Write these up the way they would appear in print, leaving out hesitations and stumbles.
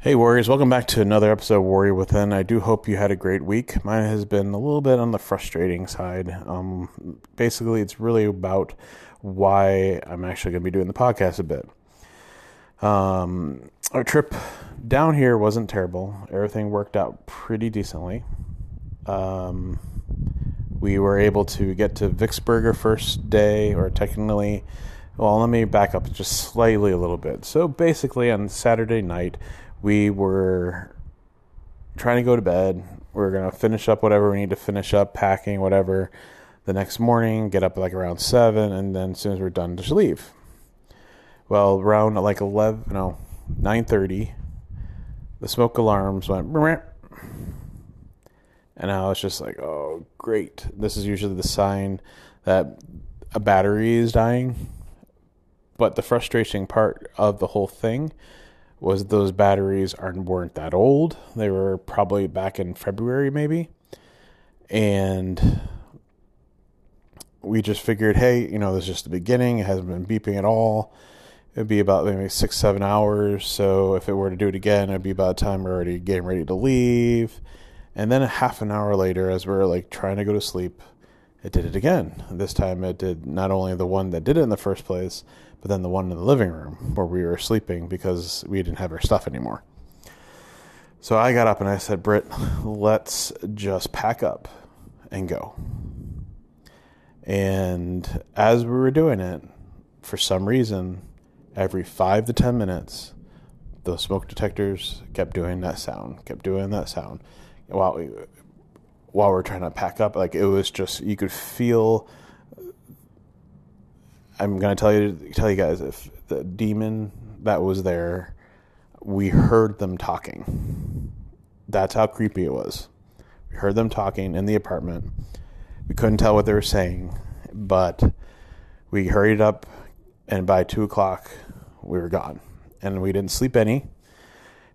Hey Warriors, welcome back to another episode of Warrior Within. I do hope you had a great week. Mine has been a little bit on the frustrating side. Basically, it's really about why I'm actually going to be doing the podcast a bit. Our trip down here wasn't terrible. Everything worked out pretty decently. We were able to get to Vicksburg our first day, or technically... Well, let me back up just slightly a little bit. So basically on Saturday night, we were trying to go to bed. We were going to finish up whatever we need to finish up, packing, whatever, the next morning, get up like around 7, and then as soon as we're done, just leave. Well, around like 9:30, the smoke alarms went, and I was just like, oh, great. This is usually the sign that a battery is dying. But the frustrating part of the whole thing was those batteries weren't that old. They were probably back in February maybe. And we just figured, hey, this is just the beginning. It hasn't been beeping at all. It would be about maybe 6-7 hours. So if it were to do it again, it would be about the time we're already getting ready to leave. And then a half an hour later, as we're like trying to go to sleep, it did it again. This time it did not only the one that did it in the first place, but then the one in the living room where we were sleeping because we didn't have our stuff anymore. So I got up and I said, Britt, let's just pack up and go. And as we were doing it, for some reason, every 5 to 10 minutes, those smoke detectors kept doing that sound, While we're trying to pack up, like it was just, you could feel, I'm going to tell you guys, if the demon that was there, we heard them talking. That's how creepy it was. We heard them talking in the apartment. We couldn't tell what they were saying, but we hurried up, and by 2:00 we were gone, and we didn't sleep any.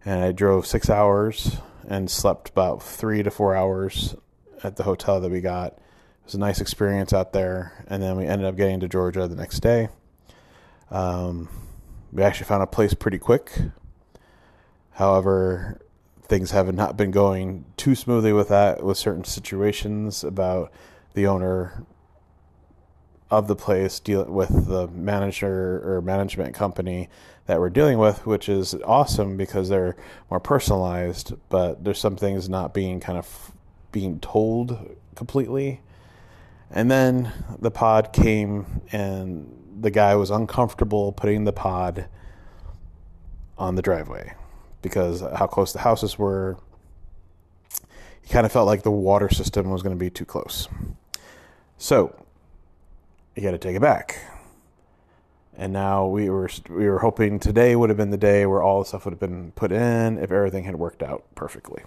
And I drove 6 hours and slept about 3 to 4 hours at the hotel that we got. It was a nice experience out there. And then we ended up getting to Georgia the next day. We actually found a place pretty quick. However, things have not been going too smoothly with certain situations about the owner of the place dealing with the manager or management company that we're dealing with, which is awesome because they're more personalized, but there's some things not being being told completely. And then the pod came, and the guy was uncomfortable putting the pod on the driveway because how close the houses were. He kind of felt like the water system was going to be too close. So he had to take it back. And now we were hoping today would have been the day where all the stuff would have been put in if everything had worked out perfectly.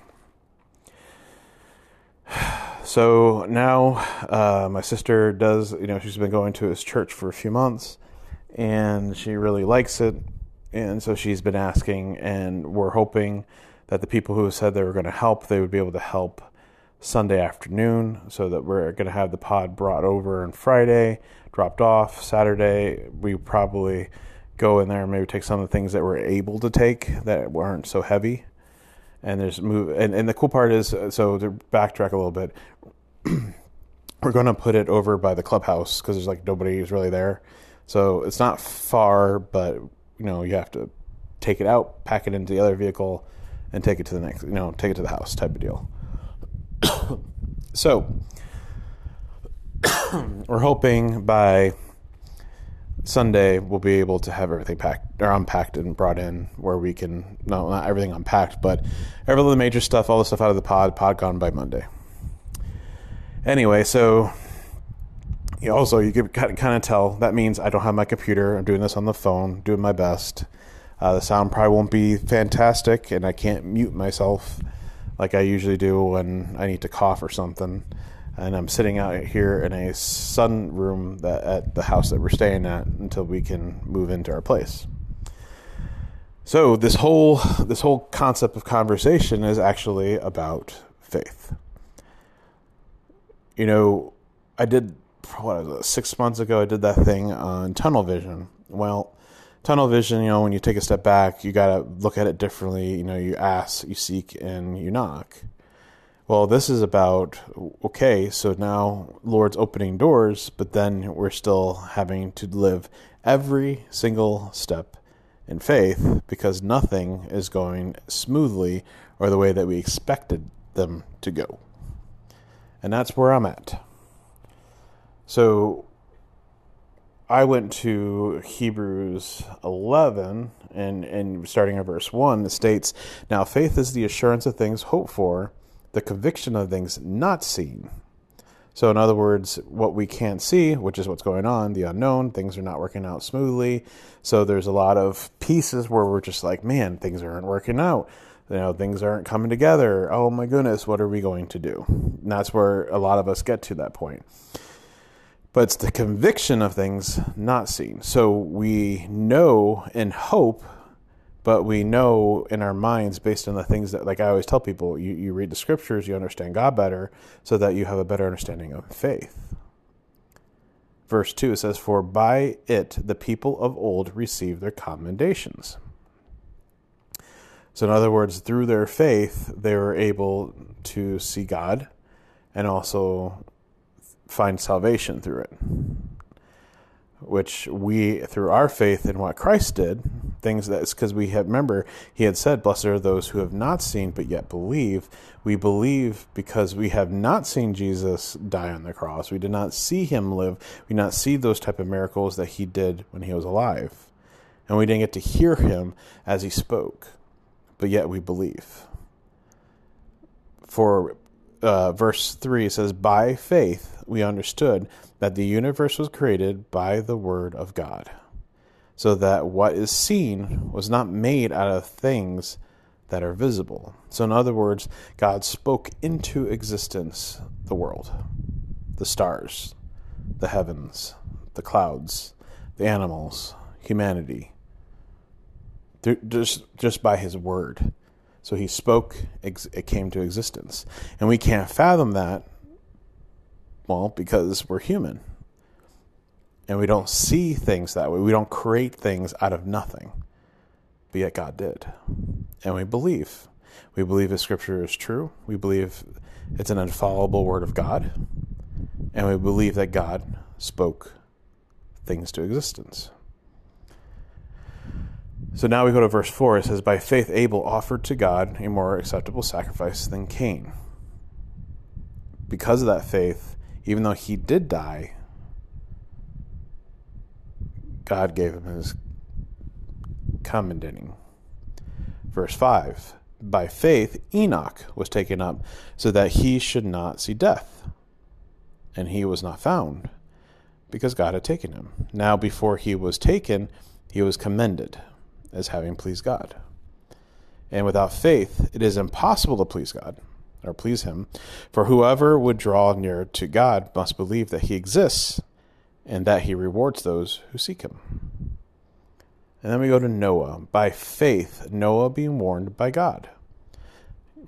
So now my sister does, she's been going to his church for a few months, and she really likes it. And so she's been asking, and we're hoping that the people who said they were going to help, they would be able to help Sunday afternoon, so that we're going to have the pod brought over on Friday, dropped off Saturday. We probably go in there and maybe take some of the things that we're able to take that weren't so heavy. And the cool part is, so to backtrack a little bit, we're going to put it over by the clubhouse because there's like nobody who's really there. So it's not far, but you have to take it out, pack it into the other vehicle, and take it to the next, take it to the house type of deal. So we're hoping by Sunday we'll be able to have everything packed or unpacked and brought in where we can, not everything unpacked, but every little major stuff, all the stuff out of the pod gone by Monday. Anyway, so you can kind of tell that means I don't have my computer. I'm doing this on the phone, doing my best. The sound probably won't be fantastic, and I can't mute myself like I usually do when I need to cough or something. And I'm sitting out here in a sunroom at the house that we're staying at until we can move into our place. So this whole concept of conversation is actually about faith. I did 6 months ago, I did that thing on tunnel vision. Well, tunnel vision, you know, when you take a step back, you got to look at it differently. You know, you ask, you seek, and you knock. Well, this is about, okay, so now Lord's opening doors, but then we're still having to live every single step in faith because nothing is going smoothly or the way that we expected them to go. And that's where I'm at. So I went to Hebrews 11 and starting at verse 1, it states, "Now faith is the assurance of things hoped for, the conviction of things not seen." So in other words, what we can't see, which is what's going on, the unknown, things are not working out smoothly. So there's a lot of pieces where we're just like, man, things aren't working out. You know, things aren't coming together. Oh my goodness, what are we going to do? And that's where a lot of us get to that point. But it's the conviction of things not seen. So we know and hope, but we know in our minds based on the things that, like I always tell people, you read the scriptures, you understand God better so that you have a better understanding of faith. Verse 2, it says, "For by it the people of old received their commendations." So in other words, through their faith, they were able to see God and also find salvation through it. Which we, through our faith in what Christ did, things that's because we have, remember, he had said, "Blessed are those who have not seen, but yet believe." We believe because we have not seen Jesus die on the cross. We did not see him live. We did not see those type of miracles that he did when he was alive. And we didn't get to hear him as he spoke, but yet we believe. For verse 3 says, "By faith we understood that the universe was created by the word of God, so that what is seen was not made out of things that are visible." So in other words, God spoke into existence the world, the stars, the heavens, the clouds, the animals, humanity, just by his word. So he spoke, it came to existence. And we can't fathom that, well, because we're human. And we don't see things that way. We don't create things out of nothing. But yet God did. And we believe. We believe the scripture is true. We believe it's an infallible word of God. And we believe that God spoke things to existence. So now we go to verse 4. It says, "By faith Abel offered to God a more acceptable sacrifice than Cain." Because of that faith, even though he did die, God gave him his commending. Verse 5, "By faith Enoch was taken up so that he should not see death, and he was not found, because God had taken him. Now before he was taken, he was commended as having pleased God. And without faith, it is impossible to please God," or please him, "for whoever would draw near to God must believe that he exists and that he rewards those who seek him." And then we go to Noah. "By faith, Noah being warned by God."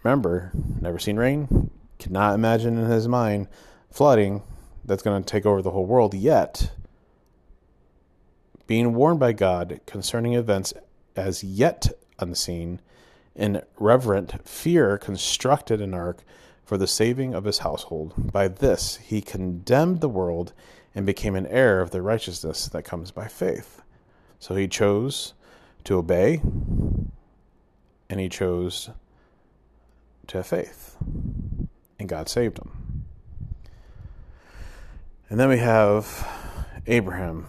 Remember, never seen rain, cannot imagine in his mind flooding that's going to take over the whole world, yet being warned by God concerning events as yet unseen, in reverent fear constructed an ark for the saving of his household. By this he condemned the world and became an heir of the righteousness that comes by faith. So he chose to obey, and he chose to have faith, and God saved him. And then we have Abraham.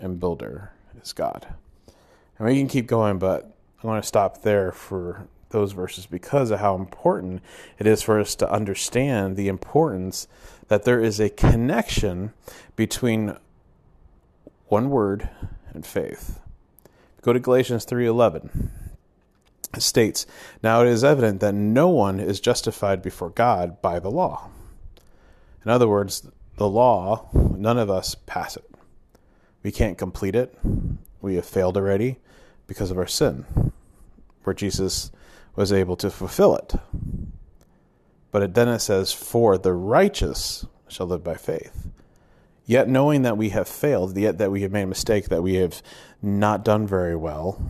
and builder is God." And we can keep going, but I want to stop there for those verses because of how important it is for us to understand the importance that there is a connection between one word and faith. Go to Galatians 3:11. It states, "Now it is evident that no one is justified before God by the law." In other words, the law, none of us pass it. We can't complete it. We have failed already because of our sin, where Jesus was able to fulfill it. But then it says, "For the righteous shall live by faith." Yet knowing that we have failed, yet that we have made a mistake, that we have not done very well,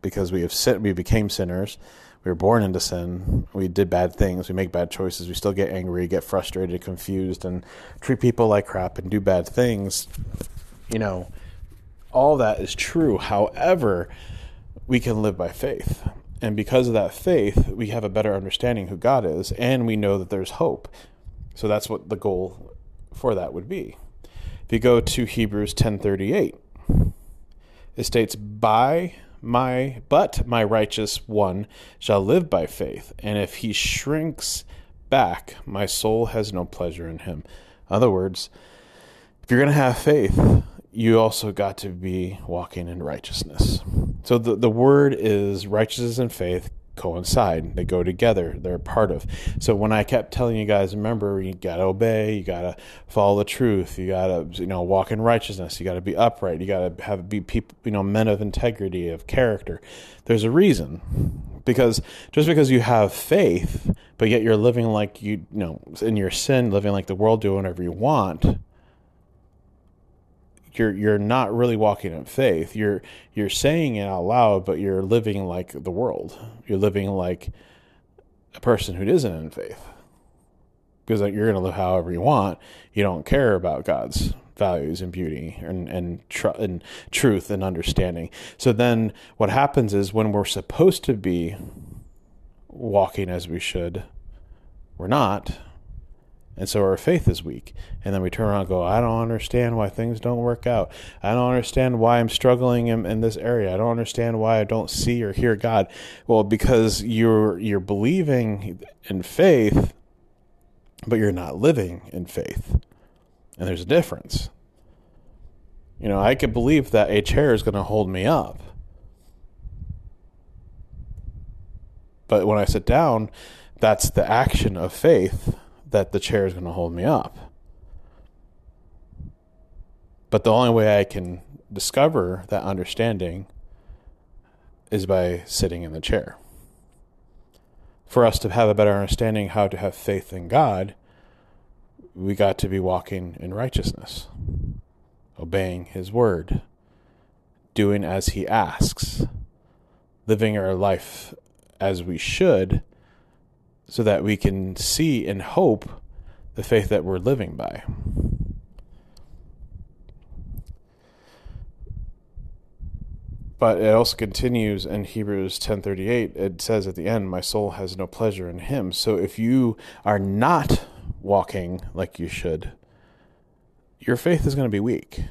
because we have sinned, we became sinners, we were born into sin, we did bad things, we make bad choices, we still get angry, get frustrated, confused, and treat people like crap and do bad things. You know, all that is true. However, we can live by faith. And because of that faith, we have a better understanding who God is, and we know that there's hope. So that's what the goal for that would be. If you go to Hebrews 10:38, it states, But my righteous one shall live by faith, and if he shrinks back, my soul has no pleasure in him. In other words, if you're going to have faith, you also got to be walking in righteousness. So the word is righteousness and faith coincide. They go together. They're part of. So when I kept telling you guys, remember, you got to obey, you got to follow the truth, you got to, walk in righteousness, you got to be upright, you got to be people, men of integrity, of character. There's a reason. Because just because you have faith, but yet you're living like in your sin, living like the world, doing whatever you want, You're not really walking in faith. You're saying it out loud, but you're living like the world. You're living like a person who isn't in faith, because you're going to live however you want. You don't care about God's values and beauty and truth and understanding. So then what happens is, when we're supposed to be walking as we should, we're not. And so our faith is weak. And then we turn around and go, I don't understand why things don't work out. I don't understand why I'm struggling in this area. I don't understand why I don't see or hear God. Well, because you're believing in faith, but you're not living in faith. And there's a difference. I could believe that a chair is going to hold me up. But when I sit down, that's the action of faith, that the chair is going to hold me up. But the only way I can discover that understanding is by sitting in the chair. For us to have a better understanding how to have faith in God, we got to be walking in righteousness, obeying his word, doing as he asks, living our life as we should, so that we can see and hope the faith that we're living by. But it also continues in Hebrews 10:38. It says at the end, "My soul has no pleasure in him." So if you are not walking like you should, your faith is going to be weak.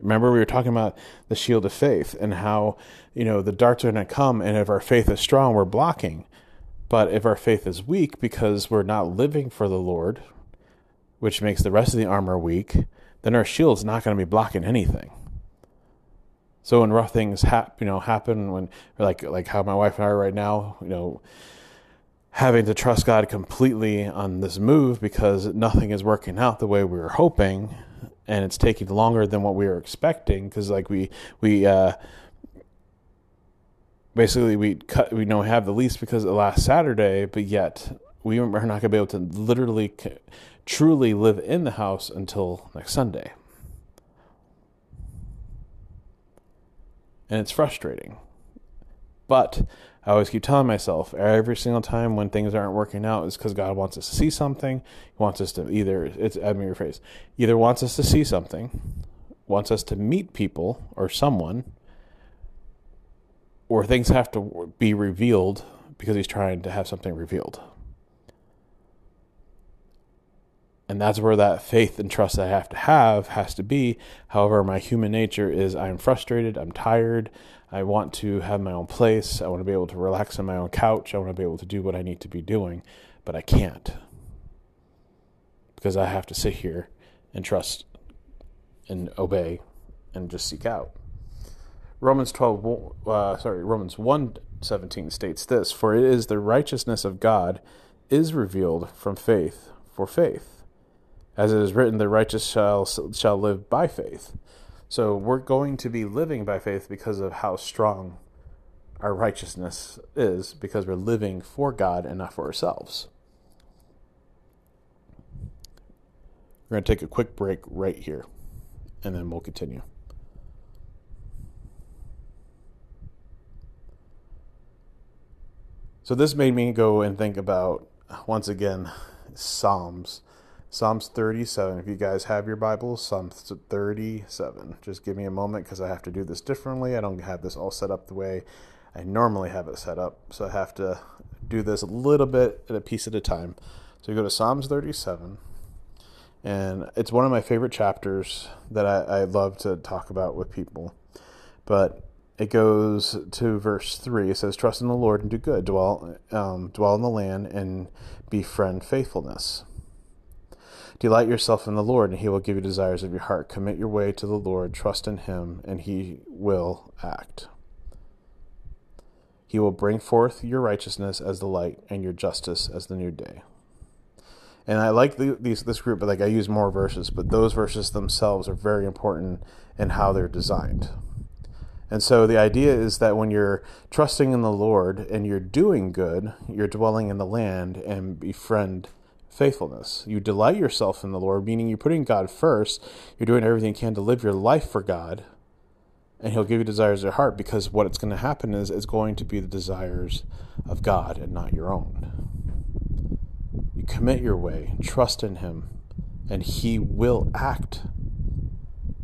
Remember, we were talking about the shield of faith and how, the darts are going to come, and if our faith is strong, we're blocking. But if our faith is weak because we're not living for the Lord, which makes the rest of the armor weak, then our shield's not going to be blocking anything. So when rough things happen, when like how my wife and I are right now, having to trust God completely on this move because nothing is working out the way we were hoping, and it's taking longer than what we were expecting, because basically, we have the lease because of last Saturday, but yet we are not going to be able to literally, truly live in the house until next Sunday. And it's frustrating. But I always keep telling myself, every single time when things aren't working out, is because God wants us to see something. He wants us to wants us to see something, wants us to meet people or someone, or things have to be revealed because he's trying to have something revealed. And that's where that faith and trust that I have to have has to be. However, my human nature is, I'm frustrated, I'm tired, I want to have my own place, I want to be able to relax on my own couch, I want to be able to do what I need to be doing, but I can't. Because I have to sit here and trust and obey and just seek out. Romans 1:17 states this: for it is the righteousness of God is revealed from faith for faith, as it is written, the righteous shall live by faith. So we're going to be living by faith because of how strong our righteousness is, because we're living for God and not for ourselves. We're going to take a quick break right here, and then we'll continue. So this made me go and think about, once again, Psalms 37. If you guys have your Bibles, Psalms 37. Just give me a moment, because I have to do this differently. I don't have this all set up the way I normally have it set up, so I have to do this a little bit at a piece at a time. So you go to Psalms 37. And it's one of my favorite chapters that I love to talk about with people. But it goes to verse 3. It says, trust in the Lord and do good. Dwell in the land and befriend faithfulness. Delight yourself in the Lord, and he will give you desires of your heart. Commit your way to the Lord. Trust in him, and he will act. He will bring forth your righteousness as the light and your justice as the new day. And I like this group, but like I use more verses, but those verses themselves are very important in how they're designed. And so the idea is that when you're trusting in the Lord and you're doing good, you're dwelling in the land and befriend faithfulness. You delight yourself in the Lord, meaning you're putting God first. You're doing everything you can to live your life for God, and he'll give you desires of your heart, because what it's going to happen is it's going to be the desires of God and not your own. You commit your way, trust in him, and he will act.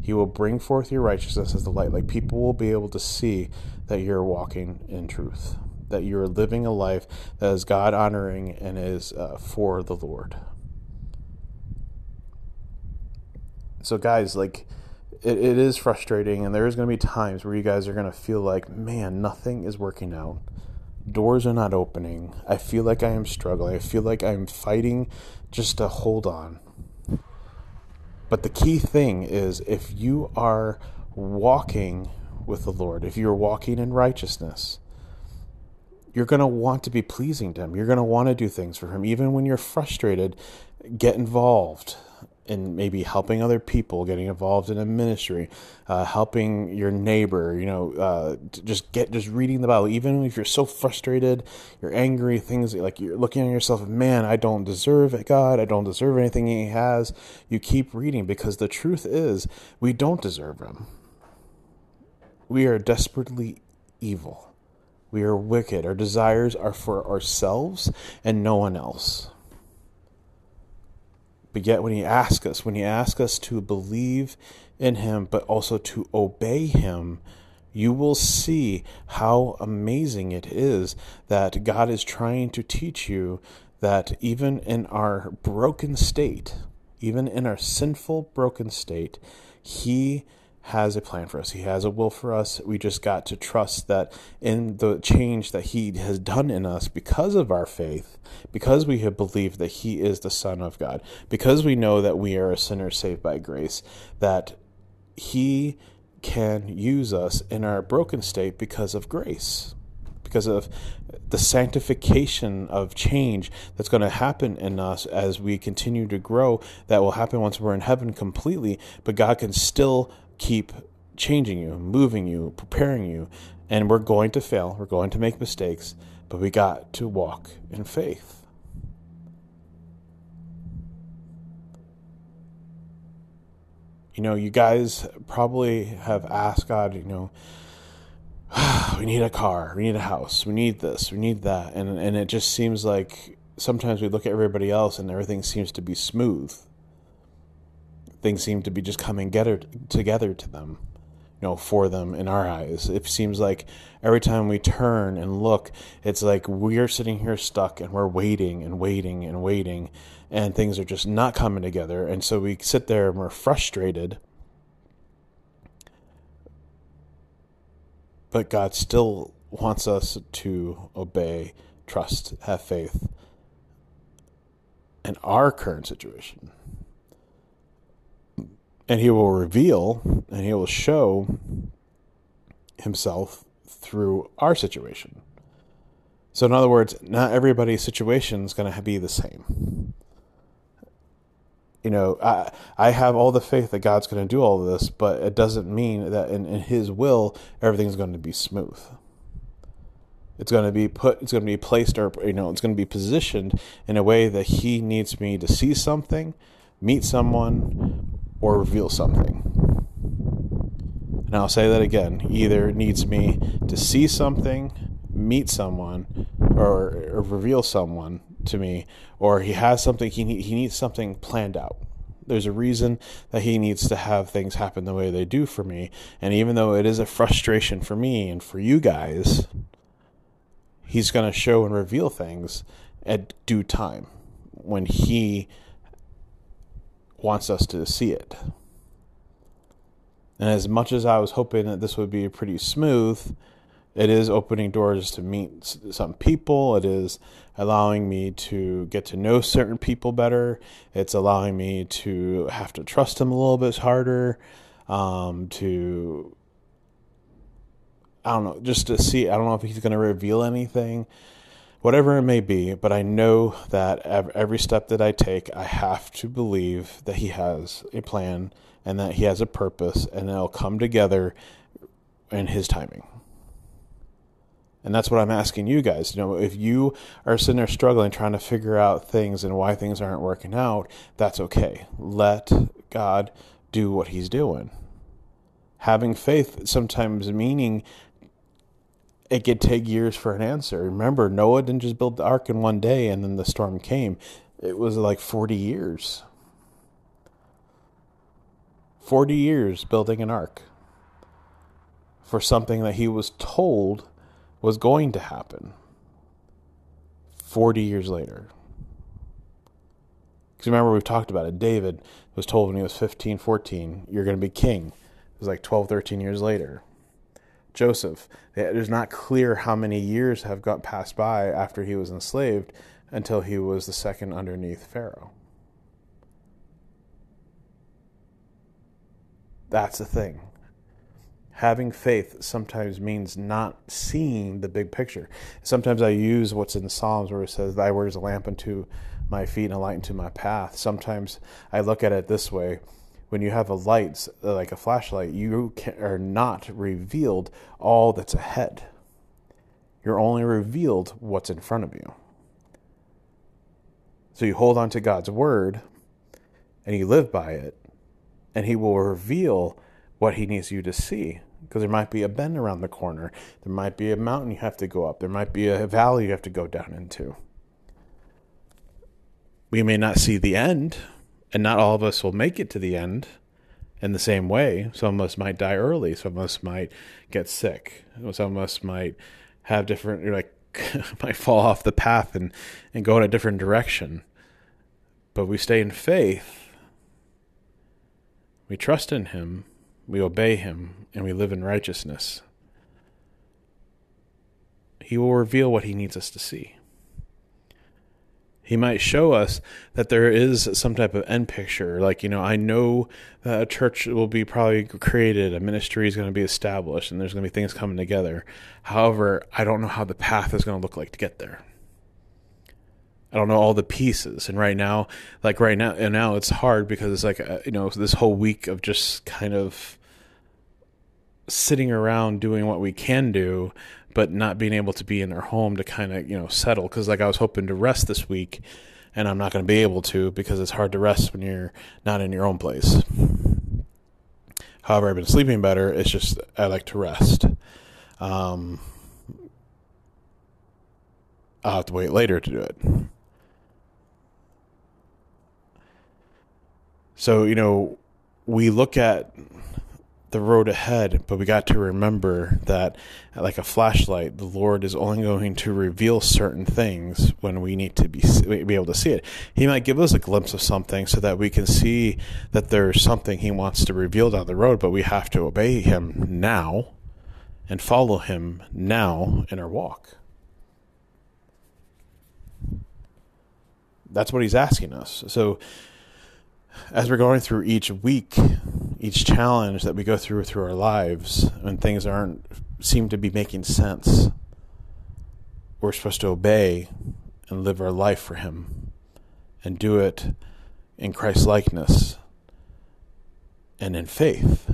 He will bring forth your righteousness as the light. Like, people will be able to see that you're walking in truth, that you're living a life that is God-honoring and is for the Lord. So guys, like, it is frustrating, and there is going to be times where you guys are going to feel like, man, nothing is working out. Doors are not opening. I feel like I am struggling. I feel like I'm fighting just to hold on. But the key thing is, if you are walking with the Lord, if you're walking in righteousness, you're going to want to be pleasing to him. You're going to want to do things for him. Even when you're frustrated, get involved in maybe helping other people, getting involved in a ministry, helping your neighbor, just reading the Bible. Even if you're so frustrated, you're angry, things like you're looking at yourself, man, I don't deserve it, God. I don't deserve anything he has. You keep reading, because the truth is, we don't deserve him. We are desperately evil. We are wicked. Our desires are for ourselves and no one else. But yet when he asks us to believe in him, but also to obey him, you will see how amazing it is that God is trying to teach you that even in our broken state, even in our sinful, broken state, he has a plan for us. He has a will for us. We just got to trust that in the change that he has done in us because of our faith, because we have believed that he is the Son of God, because we know that we are a sinner saved by grace, that he can use us in our broken state because of grace, because of the sanctification of change that's going to happen in us as we continue to grow. That will happen once we're in heaven completely, but God can still keep changing you, moving you, preparing you, and we're going to fail. We're going to make mistakes, but we got to walk in faith. You know, you guys probably have asked God, we need a car, we need a house, we need this, we need that, and it just seems like sometimes we look at everybody else and everything seems to be smooth. Things seem to be just coming together to them, for them in our eyes. It seems like every time we turn and look, it's like we're sitting here stuck and we're waiting and waiting and waiting, and things are just not coming together. And so we sit there and we're frustrated. But God still wants us to obey, trust, have faith in our current situation. And he will reveal and he will show himself through our situation. So in other words, not everybody's situation is going to be the same. You know, I have all the faith that God's going to do all of this, but it doesn't mean that in his will, everything's going to be smooth. It's going to be placed, or, you know, it's going to be positioned in a way that he needs me to see something, meet someone, or reveal something. And I'll say that again. He either needs me to see something, meet someone, or reveal someone to me, or he has something, he needs something planned out. There's a reason that he needs to have things happen the way they do for me. And even though it is a frustration for me and for you guys, he's going to show and reveal things at due time when he wants us to see it. And as much as I was hoping that this would be pretty smooth, it is opening doors to meet some people. It is allowing me to get to know certain people better. It's allowing me to have to trust them a little bit harder, to see. I don't know if he's going to reveal anything, whatever it may be. But I know that every step that I take, I have to believe that he has a plan and that he has a purpose, and it'll come together in his timing. And that's what I'm asking you guys. You know, if you are sitting there struggling, trying to figure out things and why things aren't working out, that's okay. Let God do what he's doing. Having faith sometimes meaning it could take years for an answer. Remember, Noah didn't just build the ark in one day and then the storm came. It was like 40 years. 40 years building an ark for something that he was told was going to happen 40 years later. Because remember, we've talked about it. David was told when he was 15, 14, you're going to be king. It was like 12, 13 years later. Joseph, it's not clear how many years have passed by after he was enslaved until he was the second underneath Pharaoh. That's the thing. Having faith sometimes means not seeing the big picture. Sometimes I use what's in the Psalms where it says, thy word is a lamp unto my feet and a light unto my path. Sometimes I look at it this way. When you have a light, like a flashlight, you are not revealed all that's ahead. You're only revealed what's in front of you. So you hold on to God's word and you live by it, and he will reveal what he needs you to see, because there might be a bend around the corner. There might be a mountain you have to go up. There might be a valley you have to go down into. We may not see the end, and not all of us will make it to the end in the same way. Some of us might die early. Some of us might get sick. Some of us might have different, might fall off the path and go in a different direction. But we stay in faith. We trust in him. We obey him, and we live in righteousness. He will reveal what he needs us to see. He might show us that there is some type of end picture. I know that a church will be probably created, a ministry is going to be established, and there's going to be things coming together. However, I don't know how the path is going to look like to get there. I don't know all the pieces. And right now it's hard because it's this whole week of just kind of sitting around doing what we can do, but not being able to be in our home to kind of, settle. Cause I was hoping to rest this week, and I'm not going to be able to, because it's hard to rest when you're not in your own place. However, I've been sleeping better. It's just, I like to rest. I'll have to wait later to do it. So, we look at the road ahead, but we got to remember that, like a flashlight, the Lord is only going to reveal certain things when we need to be able to see it. He might give us a glimpse of something so that we can see that there's something he wants to reveal down the road, but we have to obey him now and follow him now in our walk. That's what he's asking us. So as we're going through each week, each challenge that we go through our lives, when things aren't seem to be making sense, we're supposed to obey and live our life for Him and do it in Christ likeness and in faith,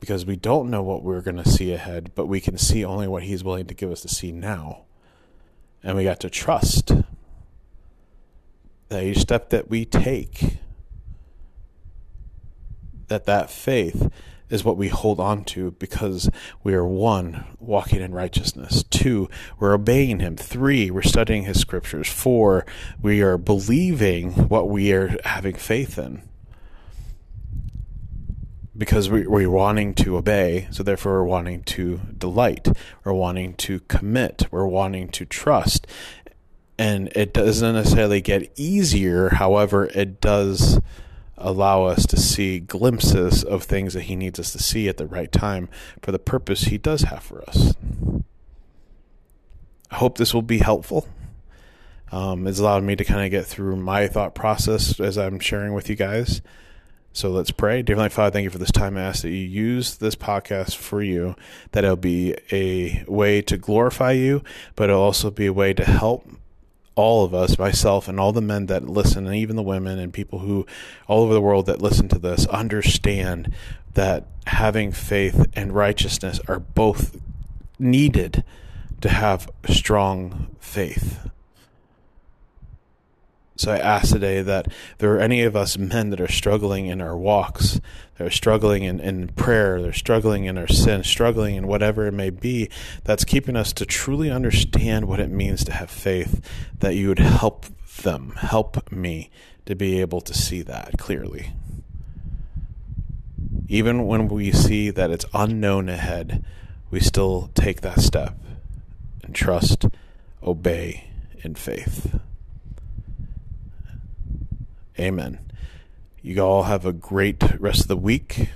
because we don't know what we're going to see ahead, but we can see only what He's willing to give us to see now. And we got to trust that each step that we take, that faith is what we hold on to, because we are, 1, walking in righteousness, 2, we're obeying Him, 3, we're studying His scriptures, 4, we are believing what we are having faith in, because we're wanting to obey, so therefore we're wanting to delight, we're wanting to commit, we're wanting to trust. And it doesn't necessarily get easier, however, it does allow us to see glimpses of things that He needs us to see at the right time for the purpose He does have for us. I hope this will be helpful. It's allowed me to kind of get through my thought process as I'm sharing with you guys. So let's pray. Dear Heavenly Father, thank You for this time. I ask that You use this podcast for You, that it'll be a way to glorify You, but it'll also be a way to help all of us, myself and all the men that listen, and even the women and people who all over the world that listen to this, understand that having faith and righteousness are both needed to have strong faith. So I ask today that there are any of us men that are struggling in our walks, that are struggling in prayer, they're struggling in our sin, struggling in whatever it may be, that's keeping us to truly understand what it means to have faith, that You would help them, help me to be able to see that clearly. Even when we see that it's unknown ahead, we still take that step and trust, obey in faith. Amen. You all have a great rest of the week.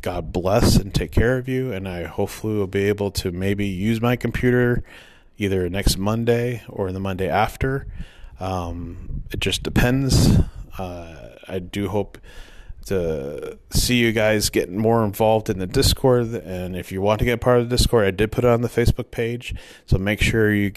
God bless and take care of you. And I hopefully will be able to maybe use my computer either next Monday or the Monday after. It just depends. I do hope to see you guys getting more involved in the Discord. And if you want to get part of the Discord, I did put it on the Facebook page, so make sure you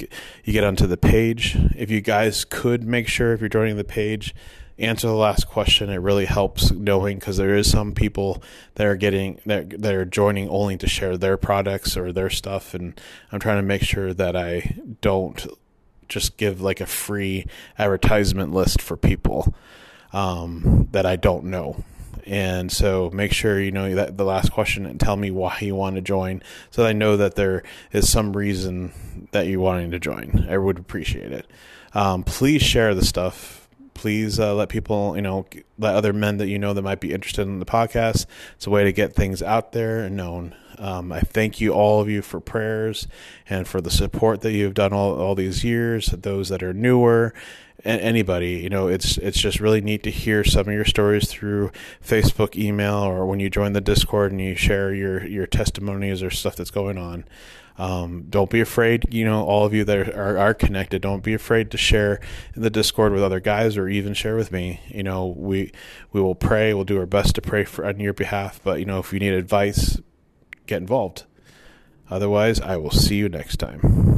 get onto the page. If you guys could make sure, if you're joining the page, answer the last question. It really helps knowing, because there is some people that are joining only to share their products or their stuff, and I'm trying to make sure that I don't just give like a free advertisement list for people that I don't know. And so make sure you know that the last question, and tell me why you want to join, so that I know that there is some reason that you're wanting to join. I would appreciate it. Please share the stuff. Please let people, let other men that that might be interested in the podcast. It's a way to get things out there and known. I thank you, all of you, for prayers and for the support that you've done all these years, those that are newer, and anybody. It's just really neat to hear some of your stories through Facebook, email, or when you join the Discord and you share your testimonies or stuff that's going on. Don't be afraid, all of you that are connected, don't be afraid to share in the Discord with other guys, or even share with me. We will pray. We'll do our best to pray on your behalf. But, if you need advice, get involved. Otherwise, I will see you next time.